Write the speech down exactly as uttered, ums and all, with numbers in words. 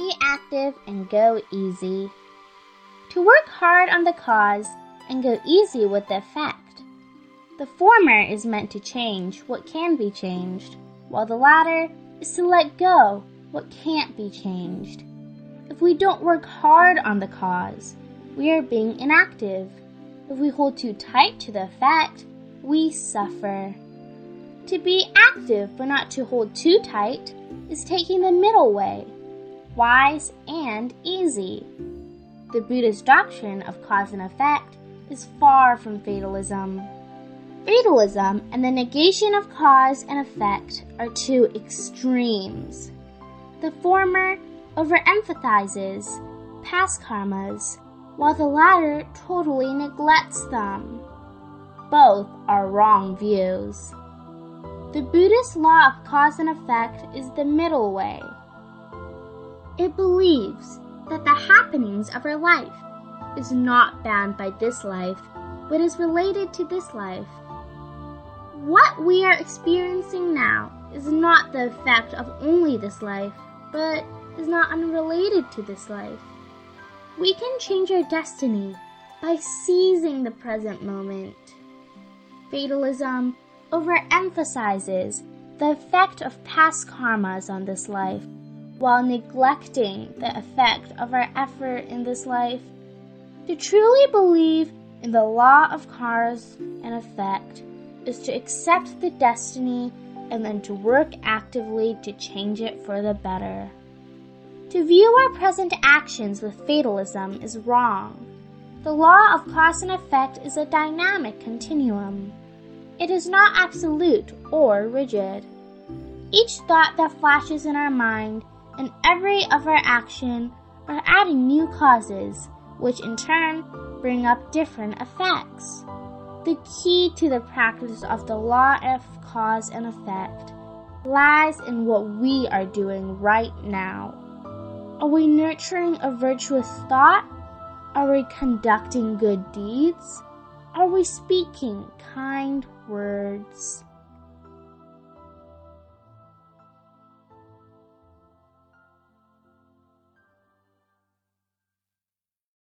be active and go easy. To work hard on the cause and go easy with the effect. The former is meant to change what can be changed, while the latter is to let go what can't be changed. If we don't work hard on the cause, we are being inactive. If we hold too tight to the effect, we suffer. To be active but not to hold too tight is taking the middle way, wise and easy. The Buddhist doctrine of cause and effect is far from fatalism. Fatalism and the negation of cause and effect are two extremes. The former overemphasizes past karmas, while the latter totally neglects them. Both are wrong views. The Buddhist law of cause and effect is the middle way. It believes that the happenings of our life is not bound by this life, but is related to this life. What we are experiencing now is not the effect of only this life, but is not unrelated to this life. We can change our destiny by seizing the present moment. Fatalism overemphasizes the effect of past karmas on this life, while neglecting the effect of our effort in this life. To truly believe in the law of cause and effect is to accept the destiny and then to work actively to change it for the better. To view our present actions with fatalism is wrong. The law of cause and effect is a dynamic continuum. It is not absolute or rigid. Each thought that flashes in our mind and every of our action are adding new causes, which in turn bring up different effects. The key to the practice of the law of cause and effect lies in what we are doing right now. Are we nurturing a virtuous thought? Are we conducting good deeds? Are we speaking kind words?